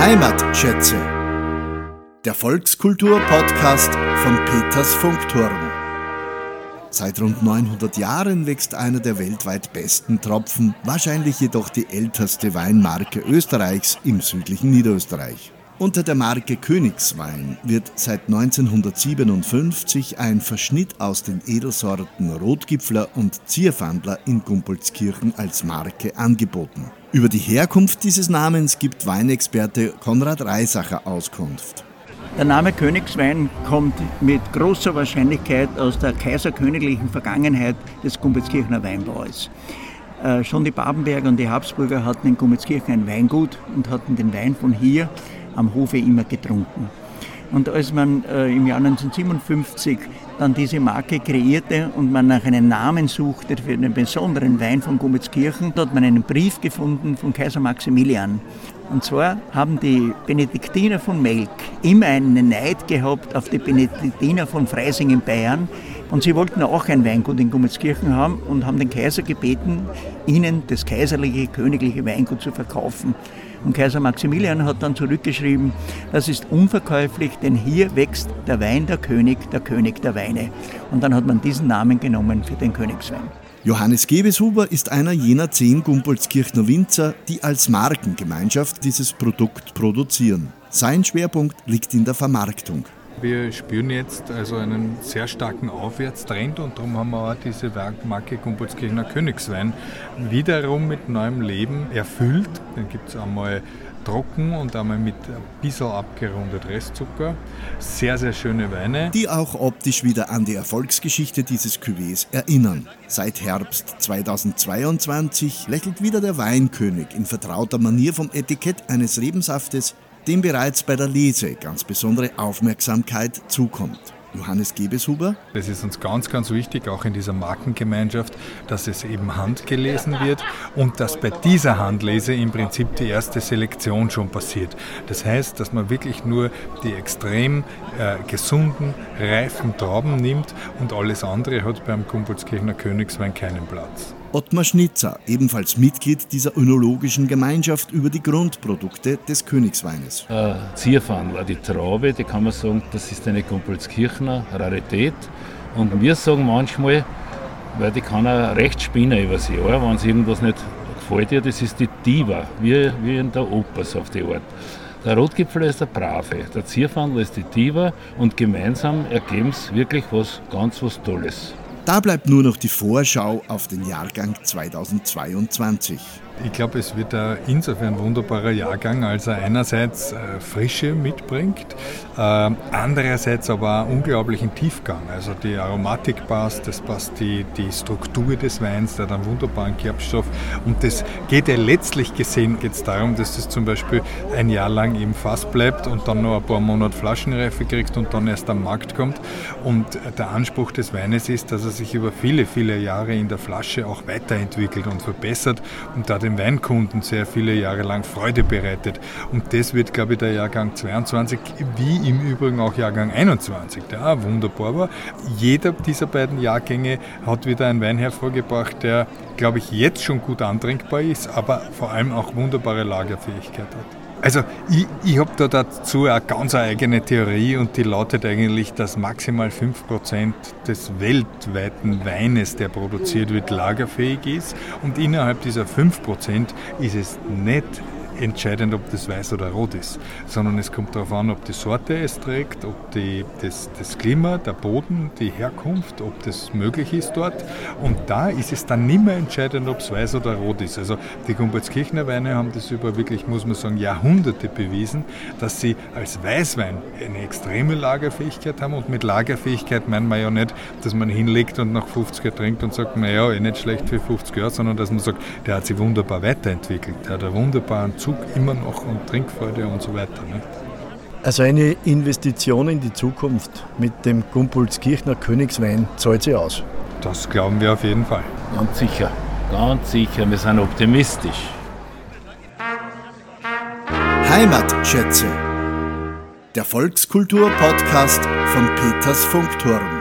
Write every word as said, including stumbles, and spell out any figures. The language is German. Heimatschätze, der Volkskultur-Podcast von Peters Funkturm. Seit rund neunhundert Jahren wächst einer der weltweit besten Tropfen, wahrscheinlich jedoch die älteste Weinmarke Österreichs im südlichen Niederösterreich. Unter der Marke Königswein wird seit neunzehnhundertsiebenundfünfzig ein Verschnitt aus den Edelsorten Rotgipfler und Zierfandler in Gumpoldskirchen als Marke angeboten. Über die Herkunft dieses Namens gibt Weinexperte Konrad Reisacher Auskunft. Der Name Königswein kommt mit großer Wahrscheinlichkeit aus der kaiserköniglichen Vergangenheit des Gumpoldskirchener Weinbaus. Äh, schon die Babenberger und die Habsburger hatten in Gumpoldskirchen ein Weingut und hatten den Wein von hier am Hofe immer getrunken. Und als man äh, im Jahr neunzehnhundertsiebenundfünfzig dann diese Marke kreierte und man nach einem Namen suchte für einen besonderen Wein von Gumpoldskirchen, hat man einen Brief gefunden von Kaiser Maximilian. Und zwar haben die Benediktiner von Melk immer einen Neid gehabt auf die Benediktiner von Freising in Bayern. Und sie wollten auch ein Weingut in Gumpoldskirchen haben und haben den Kaiser gebeten, ihnen das kaiserliche, königliche Weingut zu verkaufen. Und Kaiser Maximilian hat dann zurückgeschrieben, das ist unverkäuflich, denn hier wächst der Wein der König, der König der Weine. Und dann hat man diesen Namen genommen für den Königswein. Johannes Gebeshuber ist einer jener zehn Gumpoldskirchner Winzer, die als Markengemeinschaft dieses Produkt produzieren. Sein Schwerpunkt liegt in der Vermarktung. Wir spüren jetzt also einen sehr starken Aufwärtstrend und darum haben wir auch diese Marke Gumpoldskirchner Königswein wiederum mit neuem Leben erfüllt. Dann gibt es einmal trocken und einmal mit ein bisschen abgerundet Restzucker. Sehr, sehr schöne Weine. Die auch optisch wieder an die Erfolgsgeschichte dieses Cuvées erinnern. Seit Herbst zweitausendzweiundzwanzig lächelt wieder der Weinkönig in vertrauter Manier vom Etikett eines Rebensaftes, dem bereits bei der Lese ganz besondere Aufmerksamkeit zukommt. Johannes Gebeshuber. Es ist uns ganz, ganz wichtig, auch in dieser Markengemeinschaft, dass es eben handgelesen wird und dass bei dieser Handlese im Prinzip die erste Selektion schon passiert. Das heißt, dass man wirklich nur die extrem äh, gesunden, reifen Trauben nimmt und alles andere hat beim Gumpoldskirchner Königswein keinen Platz. Otmar Schnitzer, ebenfalls Mitglied dieser önologischen Gemeinschaft über die Grundprodukte des Königsweines. Äh, Zierfandler, die Traube, die kann man sagen, das ist eine Gumpoldskirchner Rarität. Und wir sagen manchmal, weil die kann auch recht spinnen über das Jahr, wenn es irgendwas nicht gefällt, das ist die Diva, wie, wie in der Oper, so auf die Art. Der Rotgipfler ist der Brave, der Zierfandler ist die Diva und gemeinsam ergeben sie wirklich was ganz was Tolles. Da bleibt nur noch die Vorschau auf den Jahrgang zweitausendzweiundzwanzig. Ich glaube, es wird ein insofern wunderbarer Jahrgang, als er einerseits Frische mitbringt, andererseits aber einen unglaublichen Tiefgang. Also die Aromatik passt, das passt die, die Struktur des Weins, der hat einen wunderbaren Gerbstoff. Und das geht ja letztlich gesehen geht's darum, dass das zum Beispiel ein Jahr lang im Fass bleibt und dann noch ein paar Monate Flaschenreife kriegt und dann erst am Markt kommt. Und der Anspruch des Weines ist, dass er sich über viele, viele Jahre in der Flasche auch weiterentwickelt und verbessert und da dem Weinkunden sehr viele Jahre lang Freude bereitet. Und das wird, glaube ich, der Jahrgang zweiundzwanzig, wie im Übrigen auch Jahrgang einundzwanzig, der auch wunderbar war. Jeder dieser beiden Jahrgänge hat wieder einen Wein hervorgebracht, der, glaube ich, jetzt schon gut antrinkbar ist, aber vor allem auch wunderbare Lagerfähigkeit hat. Also ich, ich habe da dazu eine ganz eigene Theorie und die lautet eigentlich, dass maximal fünf Prozent des weltweiten Weines, der produziert wird, lagerfähig ist. Und innerhalb dieser fünf Prozent ist es nicht entscheidend, ob das weiß oder rot ist, sondern es kommt darauf an, ob die Sorte es trägt, ob die, das, das Klima, der Boden, die Herkunft, ob das möglich ist dort. Und da ist es dann nicht mehr entscheidend, ob es weiß oder rot ist. Also die Gumpoldskirchner Weine haben das über wirklich, muss man sagen, Jahrhunderte bewiesen, dass sie als Weißwein eine extreme Lagerfähigkeit haben. Und mit Lagerfähigkeit meint man ja nicht, dass man hinlegt und nach fünfziger trinkt und sagt, naja, eh nicht schlecht für fünfzig Jahre, sondern dass man sagt, der hat sich wunderbar weiterentwickelt, der hat einen wunderbaren Zug immer noch und Trinkfreude und so weiter. Ne? Also eine Investition in die Zukunft mit dem Gumpoldskirchner Königswein zahlt sich aus. Das glauben wir auf jeden Fall. Ganz sicher, ganz sicher, wir sind optimistisch. Heimatschätze, der Volkskultur-Podcast von Peters Funkturm.